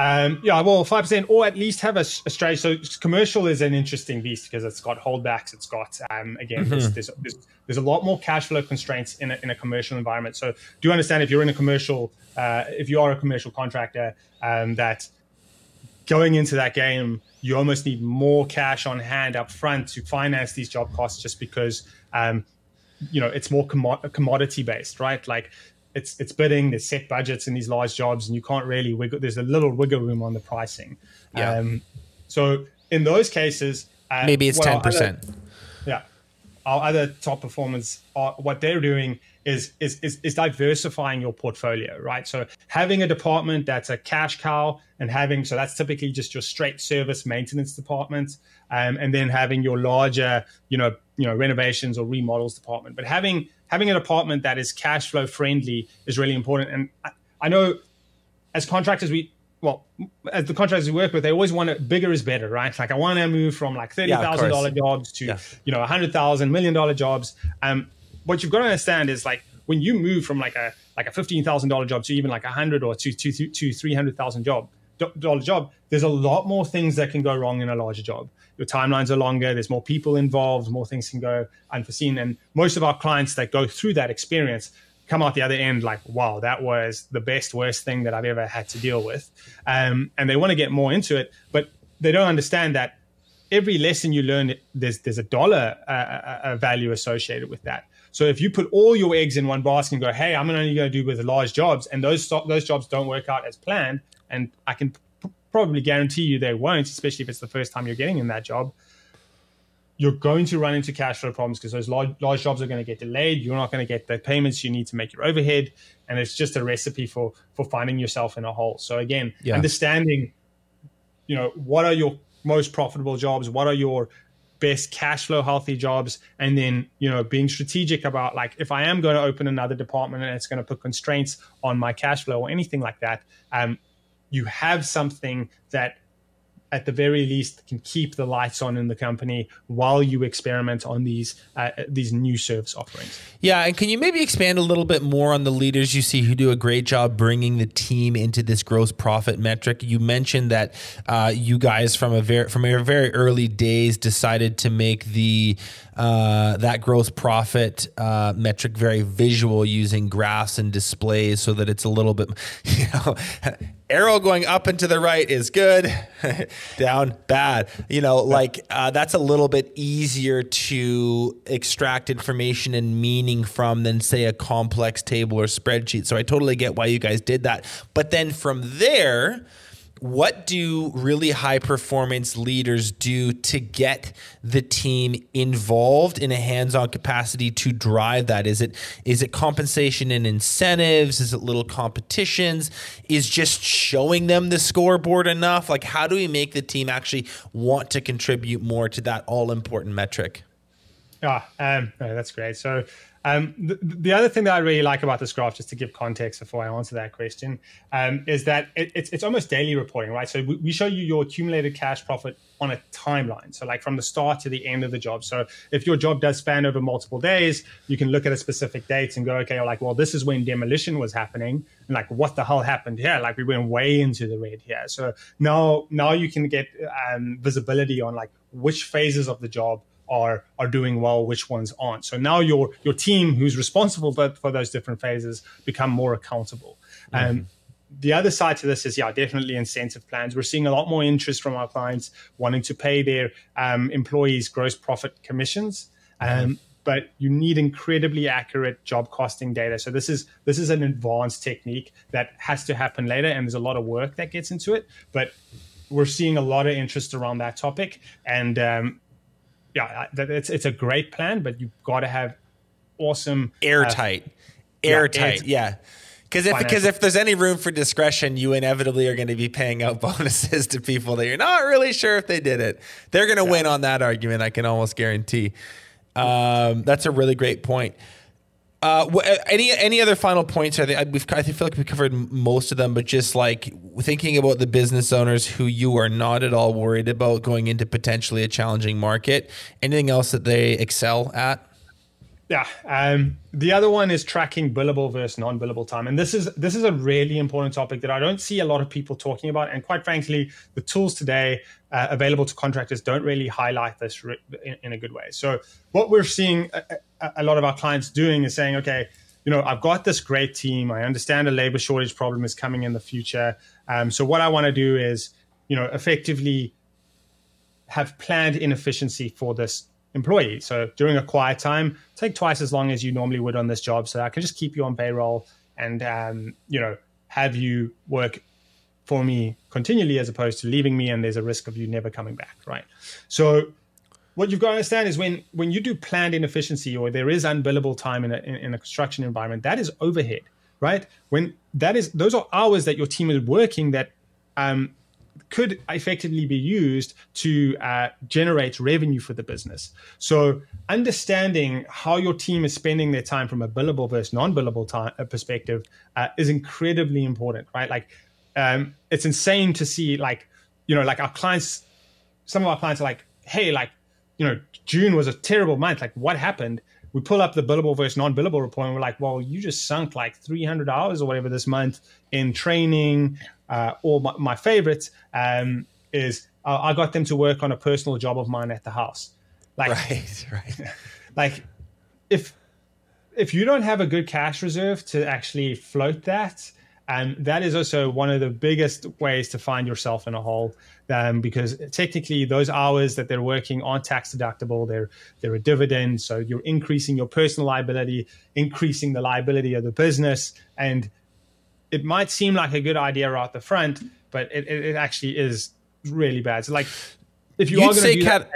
Um, yeah, well, five percent, or at least have a, a strategy. So commercial is an interesting beast because it's got holdbacks. It's got, um, again, mm-hmm. there's, there's, there's, there's a lot more cash flow constraints in a, in a commercial environment. So do understand if you're in a commercial, uh, if you are a commercial contractor, um, that going into that game, you almost need more cash on hand up front to finance these job costs just because, um, you know, it's more commo- commodity based, right? Like, It's it's bidding. There's set budgets in these large jobs, and you can't really wiggle. There's a little wiggle room on the pricing. Yeah. Um, so in those cases, uh, maybe it's ten percent. Yeah. Our other top performers are what they're doing is is is is diversifying your portfolio, right? So having a department that's a cash cow, and having so that's typically just your straight service maintenance department, um, and then having your larger, you know, you know, renovations or remodels department, but having Having a department that is cash flow friendly is really important. And I, I know as contractors, we, well, as the contractors we work with, they always want it bigger is better, right? Like I want to move from like thirty thousand dollars yeah, jobs to, yeah. you know, one hundred thousand dollars, million dollar jobs. Um, what you've got to understand is like when you move from like a like a fifteen thousand dollar job to even like a hundred or to, to, to, to three hundred thousand job, dollar job, there's a lot more things that can go wrong in a larger job. Your timelines are longer, there's more people involved, more things can go unforeseen. And most of our clients that go through that experience come out the other end like, wow, that was the best, worst thing that I've ever had to deal with. Um, and they want to get more into it, but they don't understand that every lesson you learn, there's there's a dollar uh, a value associated with that. So if you put all your eggs in one basket and go, hey, I'm only going to do with large jobs, and those those jobs don't work out as planned, and I can p- probably guarantee you they won't, especially if it's the first time you're getting in that job, you're going to run into cash flow problems because those large, large jobs are going to get delayed. You're not going to get the payments you need to make your overhead. And it's just a recipe for for finding yourself in a hole. So again, yeah. understanding, you know, what are your most profitable jobs? What are your best cash flow healthy jobs? And then, you know, being strategic about like, if I am going to open another department and it's going to put constraints on my cash flow or anything like that, um, you have something that at the very least can keep the lights on in the company while you experiment on these uh, these new service offerings. Yeah, and can you maybe expand a little bit more on the leaders you see who do a great job bringing the team into this gross profit metric? You mentioned that uh, you guys from a very from your very early days decided to make the uh, that gross profit uh, metric very visual using graphs and displays so that it's a little bit, you know, arrow going up and to the right is good, down bad. You know, like uh, that's a little bit easier to extract information and meaning from than say a complex table or spreadsheet. So I totally get why you guys did that. But then from there, what do really high performance leaders do to get the team involved in a hands-on capacity to drive that? Is it is it compensation and incentives? Is it little competitions? Is just showing them the scoreboard enough? Like, how do we make the team actually want to contribute more to that all-important metric? Yeah, oh, um, oh, that's great. So um, the, the other thing that I really like about this graph, just to give context before I answer that question, um, is that it, it's, it's almost daily reporting, right? So we, we show you your accumulated cash profit on a timeline. So like from the start to the end of the job. So if your job does span over multiple days, you can look at a specific date and go, okay, like, well, this is when demolition was happening. And like, what the hell happened here? Like we went way into the red here. So now, now you can get um, visibility on like which phases of the job are are doing well, which ones aren't. So now your your team who's responsible for, for those different phases become more accountable. Mm-hmm. Um, the other side to this is, yeah, definitely incentive plans. We're seeing a lot more interest from our clients wanting to pay their um, employees gross profit commissions. Mm-hmm. Um, but you need incredibly accurate job costing data. So this is this is an advanced technique that has to happen later, and there's a lot of work that gets into it. But we're seeing a lot of interest around that topic. And um, yeah, it's it's a great plan, but you've got to have awesome airtight, uh, airtight, yeah. Because yeah. if because if there's any room for discretion, you inevitably are going to be paying out bonuses to people that you're not really sure if they did it. They're going to yeah. win on that argument, I can almost guarantee. Um, that's a really great point. Uh, any any other final points? I think we've I feel like we covered most of them, but just like thinking about the business owners who you are not at all worried about going into potentially a challenging market. Anything else that they excel at? Yeah. Um, the other one is tracking billable versus non-billable time. And this is this is a really important topic that I don't see a lot of people talking about. And quite frankly, the tools today uh, available to contractors don't really highlight this re in, in a good way. So what we're seeing a, a lot of our clients doing is saying, okay, you know, I've got this great team. I understand a labor shortage problem is coming in the future. Um, so what I want to do is, you know, effectively have planned inefficiency for this employee. So during a quiet time, take twice as long as you normally would on this job, so I can just keep you on payroll and, um, you know, have you work for me continually as opposed to leaving me and there's a risk of you never coming back, right? So what you've got to understand is when, when you do planned inefficiency or there is unbillable time in a, in, in a construction environment, that is overhead, right? When that is, those are hours that your team is working that um, could effectively be used to uh, generate revenue for the business. So understanding how your team is spending their time from a billable versus non-billable time uh, perspective uh, is incredibly important, right? Like um, it's insane to see like, you know, like our clients, some of our clients are like, hey, like, you know, June was a terrible month. Like what happened? We pull up the billable versus non-billable report and we're like, well, you just sunk like three hundred hours or whatever this month in training. Uh, or my, my favorite um, is uh, I got them to work on a personal job of mine at the house. Like, right, right. Like if, if you don't have a good cash reserve to actually float that, um, that is also one of the biggest ways to find yourself in a hole um, because technically those hours that they're working aren't tax deductible. They're, they're a dividend. So you're increasing your personal liability, increasing the liability of the business, and it might seem like a good idea right at the front, but it, it, it actually is really bad. So, like, if you You'd are going to do cat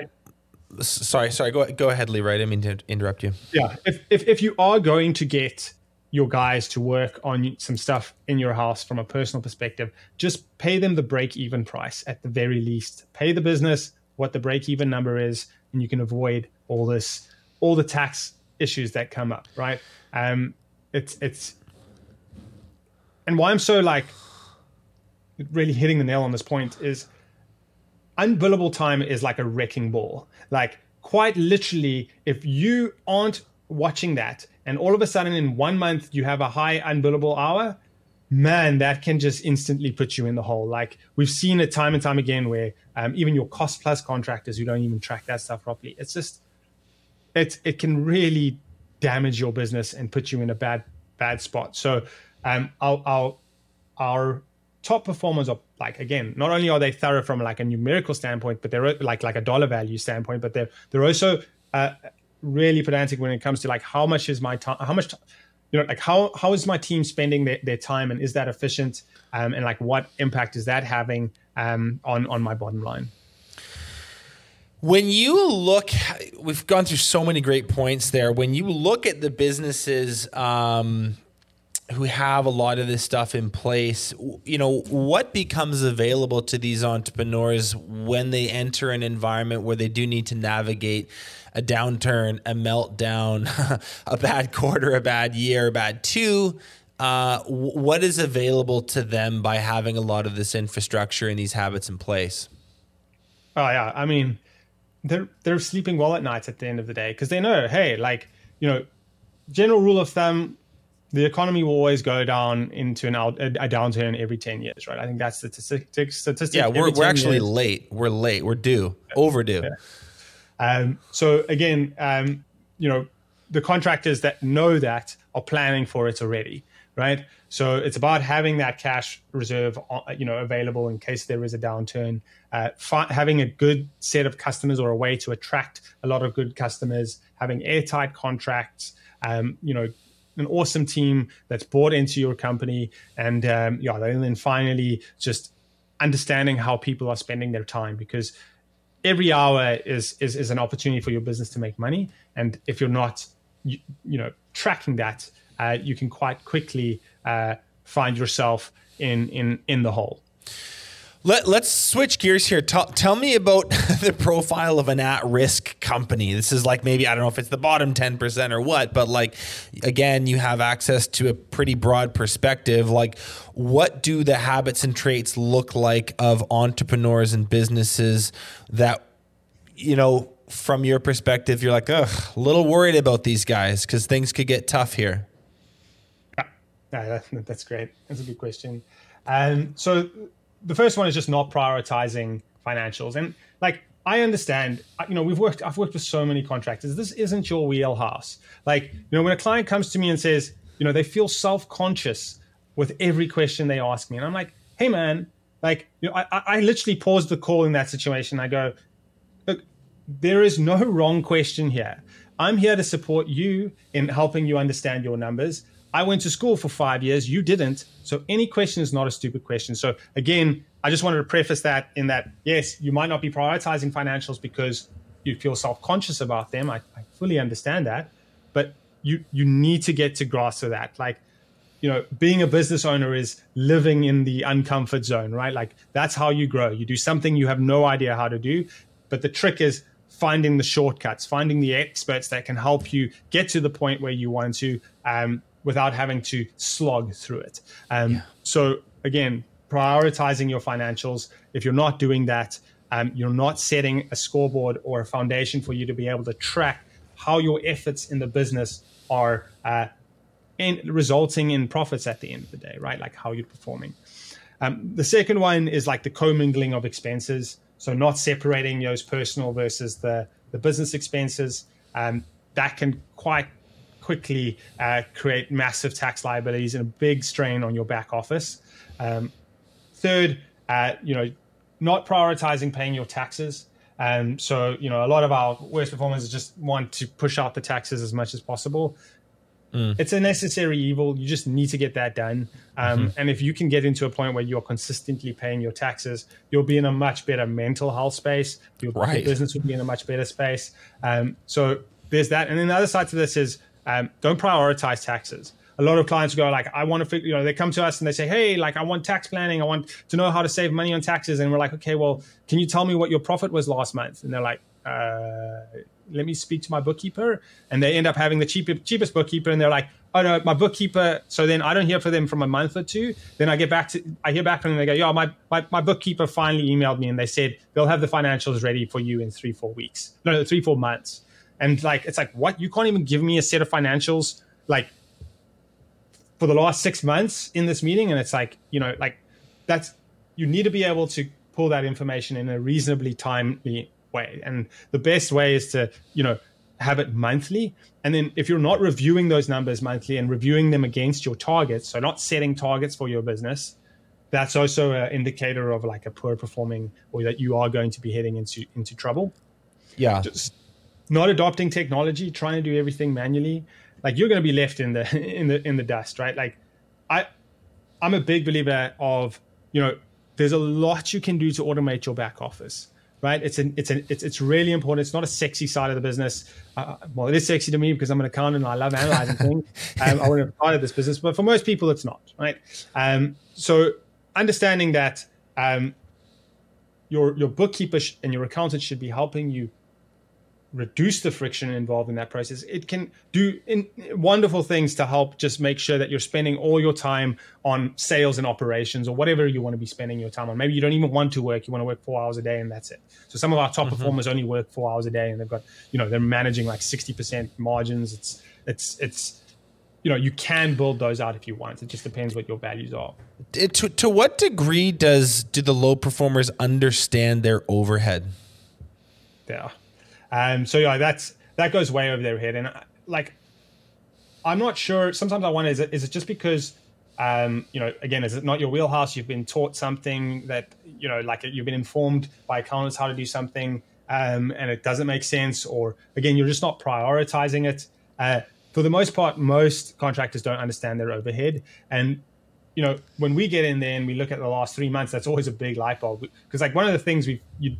that, sorry, sorry, go go ahead, Leroy. I didn't mean to interrupt you. Yeah, if, if if you are going to get your guys to work on some stuff in your house from a personal perspective, just pay them the break-even price at the very least. Pay the business what the break-even number is, and you can avoid all this, all the tax issues that come up. Right? Um, it's it's. And why I'm so like really hitting the nail on this point is unbillable time is like a wrecking ball. Like quite literally, if you aren't watching that and all of a sudden in one month you have a high unbillable hour, man, that can just instantly put you in the hole. Like we've seen it time and time again where um, even your cost plus contractors who don't even track that stuff properly, it's just, it's, it can really damage your business and put you in a bad, bad spot. So Um, our, our, our top performers are like, again, not only are they thorough from like a numerical standpoint, but they're like, like a dollar value standpoint, but they're, they're also uh, really pedantic when it comes to like, how much is my time, how much, you know, like how, how is my team spending their, their time and is that efficient? Um, and like, what impact is that having um, on, on my bottom line? When you look, we've gone through so many great points there. When you look at the businesses, um, who have a lot of this stuff in place, you know, what becomes available to these entrepreneurs when they enter an environment where they do need to navigate a downturn, a meltdown, a bad quarter, a bad year, a bad two? Uh, what is available to them by having a lot of this infrastructure and these habits in place? Oh, yeah. I mean, they're, they're sleeping well at night at the end of the day because they know, hey, like, you know, general rule of thumb, the economy will always go down into an out, a downturn every ten years, right? I think that's the statistic. statistic yeah, we're, we're actually years. late. We're late. We're due, overdue. Yeah. Um, so again, um, you know, the contractors that know that are planning for it already, right? So it's about having that cash reserve, you know, available in case there is a downturn, uh, having a good set of customers or a way to attract a lot of good customers, having airtight contracts, um, you know, an awesome team that's bought into your company, and um, yeah, and then finally just understanding how people are spending their time, because every hour is is, is an opportunity for your business to make money, and if you're not, you, you know, tracking that, uh, you can quite quickly uh, find yourself in in in the hole. Let, let's switch gears here. Tell, tell me about the profile of an at-risk company. This is like maybe, I don't know if it's the bottom ten percent or what, but like, again, you have access to a pretty broad perspective. Like, what do the habits and traits look like of entrepreneurs and businesses that, you know, from your perspective, you're like, ugh, a little worried about these guys because things could get tough here? Ah, that, that's great. That's a good question. Um, so the first one is just not prioritizing financials. And like, I understand, you know, we've worked, I've worked with so many contractors. This isn't your wheelhouse. Like, you know, when a client comes to me and says, you know, they feel self-conscious with every question they ask me. And I'm like, hey man, like, you know, I, I literally paused the call in that situation. I go, look, there is no wrong question here. I'm here to support you in helping you understand your numbers. I went to school for five years, you didn't. So any question is not a stupid question. So again, I just wanted to preface that in that, yes, you might not be prioritizing financials because you feel self-conscious about them. I, I fully understand that, but you, you need to get to grasp of that. Like, you know, being a business owner is living in the uncomfort zone, right? Like that's how you grow. You do something you have no idea how to do, but the trick is finding the shortcuts, finding the experts that can help you get to the point where you want to, um, without having to slog through it. Um, yeah. So again, prioritizing your financials. If you're not doing that, um, you're not setting a scoreboard or a foundation for you to be able to track how your efforts in the business are uh, in, resulting in profits at the end of the day, right? Like how you're performing. Um, the second one is like the commingling of expenses. So not separating those personal versus the, the business expenses. Um, that can quite quickly uh, create massive tax liabilities and a big strain on your back office. Um, third, uh, you know, not prioritizing paying your taxes. Um, so, you know, a lot of our worst performers just want to push out the taxes as much as possible. Mm. It's a necessary evil. You just need to get that done. Um, mm-hmm. And if you can get into a point where you're consistently paying your taxes, you'll be in a much better mental health space. Your right. business will be in a much better space. Um, so there's that. And then the other side to this is, Um, don't prioritize taxes. A lot of clients go like, I want to figure, you know, they come to us and they say, hey, like I want tax planning. I want to know how to save money on taxes. And we're like, okay, well, can you tell me what your profit was last month? And they're like, uh, let me speak to my bookkeeper. And they end up having the cheapest, cheapest bookkeeper. And they're like, oh no, my bookkeeper. So then I don't hear from them for a month or two. Then I get back to, I hear back from them and they go, yeah, my, my, my bookkeeper finally emailed me and they said, they'll have the financials ready for you in three, four weeks. No, three, four months. And like, it's like, what? You can't even give me a set of financials like for the last six months in this meeting. And it's like, you know, like that's, you need to be able to pull that information in a reasonably timely way. And the best way is to, you know, have it monthly. And then if you're not reviewing those numbers monthly and reviewing them against your targets, so not setting targets for your business, that's also an indicator of like a poor performing or that you are going to be heading into, into trouble. Yeah. Just, not adopting technology, trying to do everything manually, like you're going to be left in the in the in the dust, right? Like, I, I'm a big believer of, you know, there's a lot you can do to automate your back office, right? It's an it's an it's it's really important. It's not a sexy side of the business. Uh, well, it is sexy to me because I'm an accountant and I love analyzing things. Um, I want to be part of this business, but for most people, it's not, right? Um, so understanding that um, your your bookkeeper sh- and your accountant should be helping you reduce the friction involved in that process. It can do in, wonderful things to help just make sure that you're spending all your time on sales and operations or whatever you want to be spending your time on. Maybe you don't even want to work. You want to work four hours a day and that's it. So some of our top mm-hmm. performers only work four hours a day and they've got, you know, they're managing like sixty percent margins. It's, it's, it's, you know, you can build those out if you want. It just depends what your values are. It, to, to what degree does, do the low performers understand their overhead? Yeah. Um, so yeah, that's, that goes way over their head. And I, like, I'm not sure, sometimes I wonder, is it, is it just because, um, you know, again, is it not your wheelhouse? You've been taught something that, you know, like you've been informed by accountants how to do something, um, and it doesn't make sense, or again, you're just not prioritizing it. Uh, for the most part, most contractors don't understand their overhead. And, you know, when we get in there and we look at the last three months, that's always a big light bulb. Cause like one of the things we, you,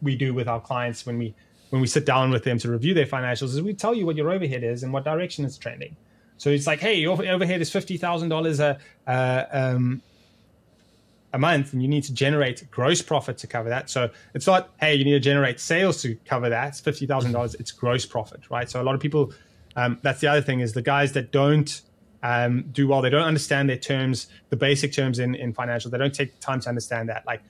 we do with our clients when we, when we sit down with them to review their financials is we tell you what your overhead is and what direction it's trending. So it's like, hey, your overhead is fifty thousand dollars a, uh, um, a month and you need to generate gross profit to cover that. So it's not, hey, you need to generate sales to cover that. It's fifty thousand dollars. It's gross profit, right? So a lot of people, um, that's the other thing is the guys that don't um, do well, they don't understand their terms, the basic terms in, in financial. They don't take the time to understand that. Like,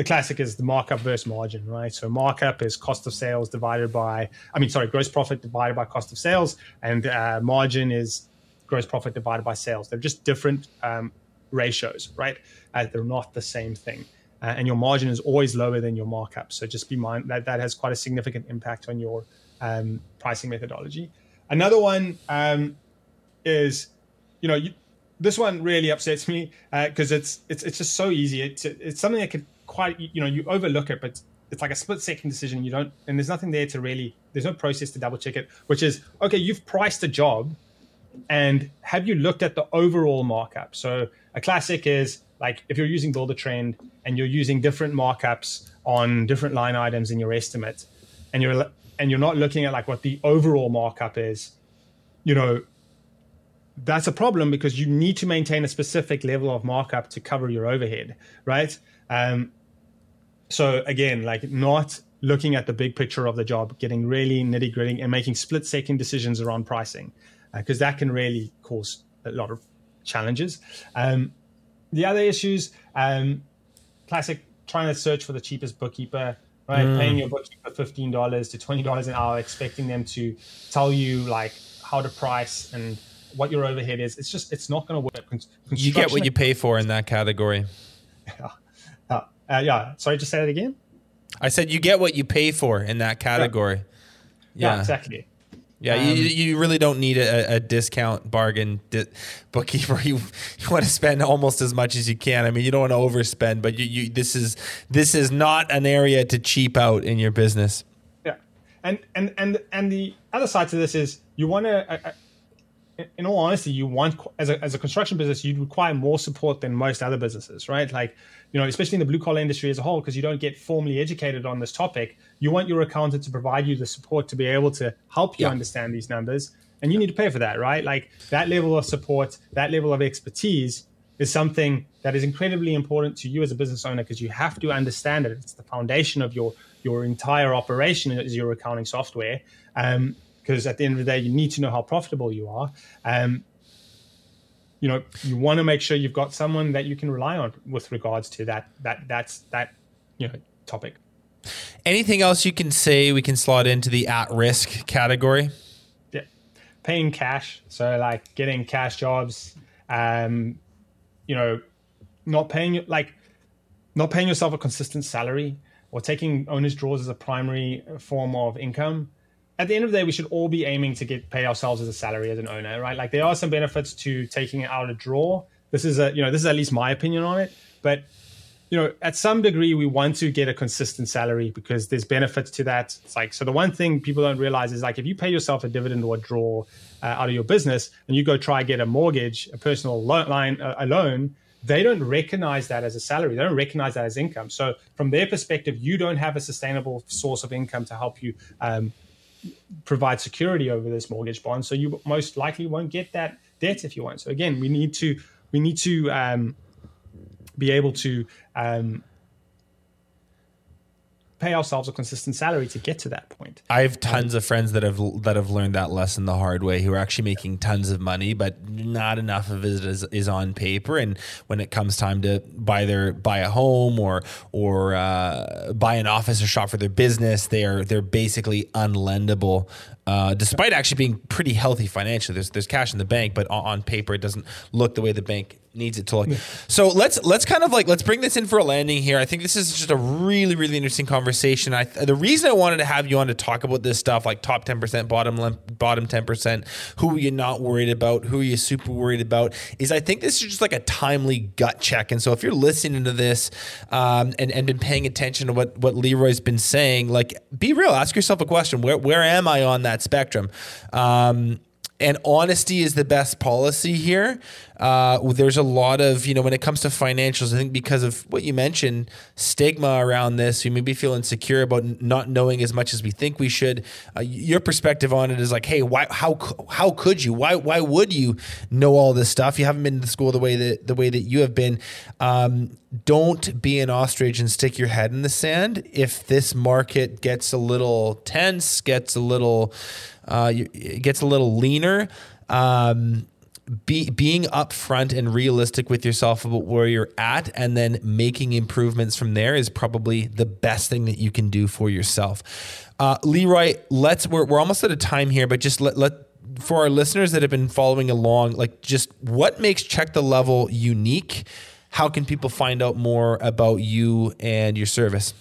the classic is the markup versus margin, right? So markup is cost of sales divided by, I mean, sorry, gross profit divided by cost of sales, and uh, margin is gross profit divided by sales. They're just different um, ratios, right? Uh, they're not the same thing. Uh, and your margin is always lower than your markup. So just be mindful that that has quite a significant impact on your um, pricing methodology. Another one um, is, you know, you, this one really upsets me because uh, it's, it's it's just so easy. It's, it's something that could quite, you know, you overlook it, but it's like a split second decision. You don't, and there's nothing there to really, there's no process to double check it, which is, okay, you've priced a job and have you looked at the overall markup? So a classic is, like if you're using BuilderTrend and you're using different markups on different line items in your estimate, and you're and you're not looking at like what the overall markup is, you know, that's a problem because you need to maintain a specific level of markup to cover your overhead, right? Um, so again, like not looking at the big picture of the job, getting really nitty gritty and making split second decisions around pricing, because uh, that can really cause a lot of challenges. Um, The other issues, um, classic, trying to search for the cheapest bookkeeper, right? Mm. Paying your bookkeeper fifteen to twenty dollars an hour, expecting them to tell you like how to price and what your overhead is. It's just, it's not going to work. You get what you pay for in that category. Yeah. Uh, uh, yeah. Sorry, just say that again. I said you get what you pay for in that category. Yeah, yeah, exactly. Yeah, um, you, you really don't need a, a discount bargain di bookkeeper. You, you want to spend almost as much as you can. I mean, you don't want to overspend, but you, you this is this is not an area to cheap out in your business. Yeah, and and and and the other side to this is you want to. Uh, in all honesty, you want as a as a construction business, you'd require more support than most other businesses, right? Like, you know, especially in the blue collar industry as a whole, because you don't get formally educated on this topic. You want your accountant to provide you the support to be able to help you yeah. understand these numbers, and you need to pay for that, right? Like that level of support, that level of expertise is something that is incredibly important to you as a business owner because you have to understand it. It's the foundation of your your entire operation is your accounting software. Um, Because at the end of the day, you need to know how profitable you are. Um, you know, you want to make sure you've got someone that you can rely on with regards to that. That that's that you know topic. Anything else you can say? We can slot into the at-risk category. Yeah, paying cash. So like getting cash jobs. Um, you know, not paying like not paying yourself a consistent salary or taking owner's draws as a primary form of income. At the end of the day, we should all be aiming to get paid ourselves as a salary as an owner, right? Like there are some benefits to taking out a draw. This is a, you know, this is at least my opinion on it. But, you know, at some degree, we want to get a consistent salary because there's benefits to that. It's like, so the one thing people don't realize is like, if you pay yourself a dividend or a draw uh, out of your business and you go try get a mortgage, a personal loan line, uh, a loan, they don't recognize that as a salary. They don't recognize that as income. So from their perspective, you don't have a sustainable source of income to help you, um, provide security over this mortgage bond, so you most likely won't get that debt if you want. So again, we need to we need to um, be able to um, pay ourselves a consistent salary to get to that point. I have tons um, of friends that have that have learned that lesson the hard way, who are actually making tons of money, but not enough of it is, is on paper. And when it comes time to buy their buy a home or or uh, buy an office or shop for their business, they are they're basically unlendable. Uh, despite actually being pretty healthy financially, there's there's cash in the bank, but on, on paper it doesn't look the way the bank needs it to look. Yeah. So let's let's kind of like let's bring this in for a landing here. I think this is just a really really interesting conversation. I the reason I wanted to have you on to talk about this stuff, like top ten percent, bottom bottom ten percent, who you're not worried about, who you're super worried about, is I think this is just like a timely gut check. And so if you're listening to this um, and and been paying attention to what what Leroy's been saying, like be real, ask yourself a question: where where am I on that spectrum? Um, And honesty is the best policy here. Uh, there's a lot of, you know, when it comes to financials, I think because of what you mentioned, stigma around this, we maybe feel insecure about not knowing as much as we think we should. Uh, your perspective on it is like, hey, why, how, how could you? Why, why would you know all this stuff? You haven't been to school the way that, the way that you have been. Um, don't be an ostrich and stick your head in the sand. If this market gets a little tense, gets a little... Uh, it gets a little leaner. Um, be, being upfront and realistic with yourself about where you're at and then making improvements from there is probably the best thing that you can do for yourself. Uh, Leroy, let's, we're, we're almost out of time here, but just let, let, for our listeners that have been following along, like just what makes Check the Level unique? How can people find out more about you and your service?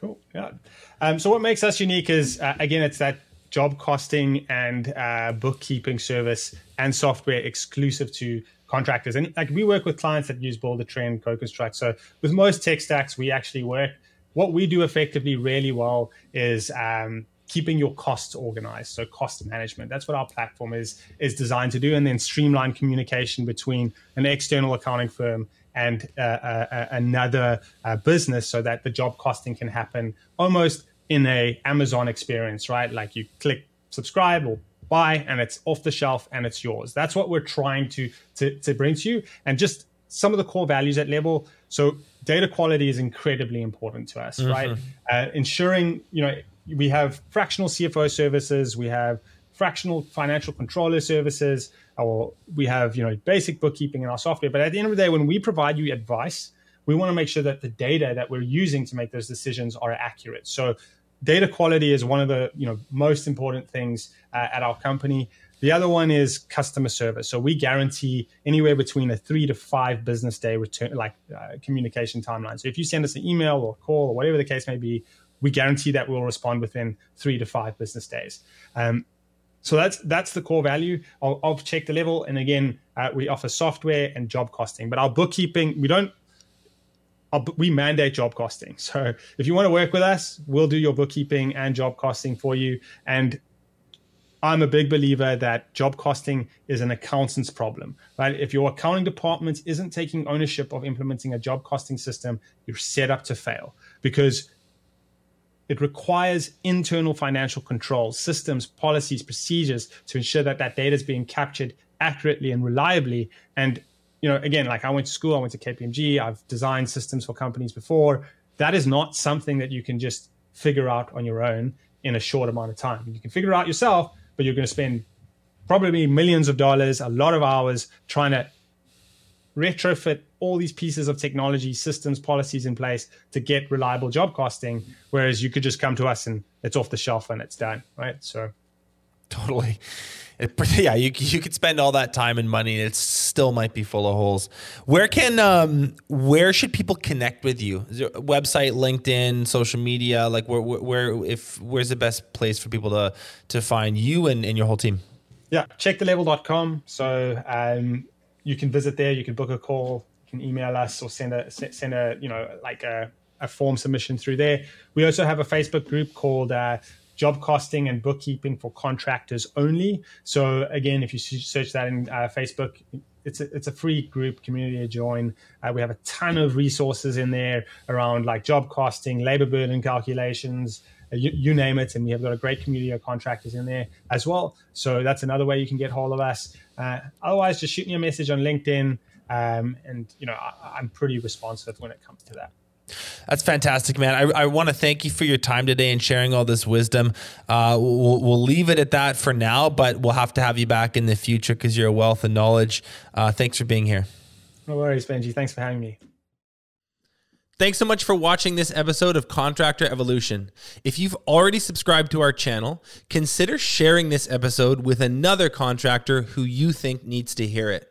Cool. Yeah. Um, so what makes us unique is, uh, again, it's that job costing and uh, bookkeeping service and software exclusive to contractors. And like we work with clients that use BuilderTrend, CoConstruct. So with most tech stacks, we actually work. What we do effectively really well is um, keeping your costs organized. So cost management, that's what our platform is, is designed to do. And then streamline communication between an external accounting firm and uh, uh, another uh, business so that the job costing can happen almost in a Amazon experience, right? Like you click subscribe or buy and it's off the shelf and it's yours. That's what we're trying to, to, to bring to you. And just some of the core values at Level. So data quality is incredibly important to us, mm-hmm. right? Uh, ensuring, you know, we have fractional C F O services, we have fractional financial controller services, or we have, you know, basic bookkeeping in our software. But at the end of the day, when we provide you advice, we want to make sure that the data that we're using to make those decisions are accurate. So data quality is one of the, you know, most important things uh, at our company. The other one is customer service. So we guarantee anywhere between a three to five business day return, like uh, communication timeline. So if you send us an email or call or whatever the case may be, we guarantee that we'll respond within three to five business days. Um, So that's that's the core value of, of Check the Level. And again, uh, we offer software and job costing. But our bookkeeping, we don't, our, we mandate job costing. So if you want to work with us, we'll do your bookkeeping and job costing for you. And I'm a big believer that job costing is an accountant's problem, right? If your accounting department isn't taking ownership of implementing a job costing system, you're set up to fail because it requires internal financial controls, systems, policies, procedures to ensure that that data is being captured accurately and reliably. And, you know, again, like I went to school, I went to K P M G, I've designed systems for companies before. That is not something that you can just figure out on your own in a short amount of time. You can figure it out yourself, but you're going to spend probably millions of dollars, a lot of hours trying to retrofit all these pieces of technology, systems, policies in place to get reliable job costing, whereas you could just come to us and it's off the shelf and it's done, right? So totally. It, yeah, you, you could spend all that time and money and it still might be full of holes. Where can, um, where should people connect with you? Is there a website, LinkedIn, social media? Like where, where, if, where's the best place for people to, to find you and, and your whole team? Yeah, check the level dot com. So, um, you can visit there, you can book a call, you can email us or send a, send a you know, like a, a form submission through there. We also have a Facebook group called uh, Job Costing and Bookkeeping for Contractors Only. So again, if you search that in uh, Facebook, it's a, it's a free group community to join. Uh, we have a ton of resources in there around like job costing, labor burden calculations, You, you name it, and we have got a great community of contractors in there as well. So that's another way you can get hold of us. Uh, otherwise, just shoot me a message on LinkedIn, um, and you know I, I'm pretty responsive when it comes to that. That's fantastic, man. I, I want to thank you for your time today and sharing all this wisdom. Uh, we'll, we'll leave it at that for now, but we'll have to have you back in the future because you're a wealth of knowledge. Uh, thanks for being here. No worries, Benji. Thanks for having me. Thanks so much for watching this episode of Contractor Evolution. If you've already subscribed to our channel, consider sharing this episode with another contractor who you think needs to hear it.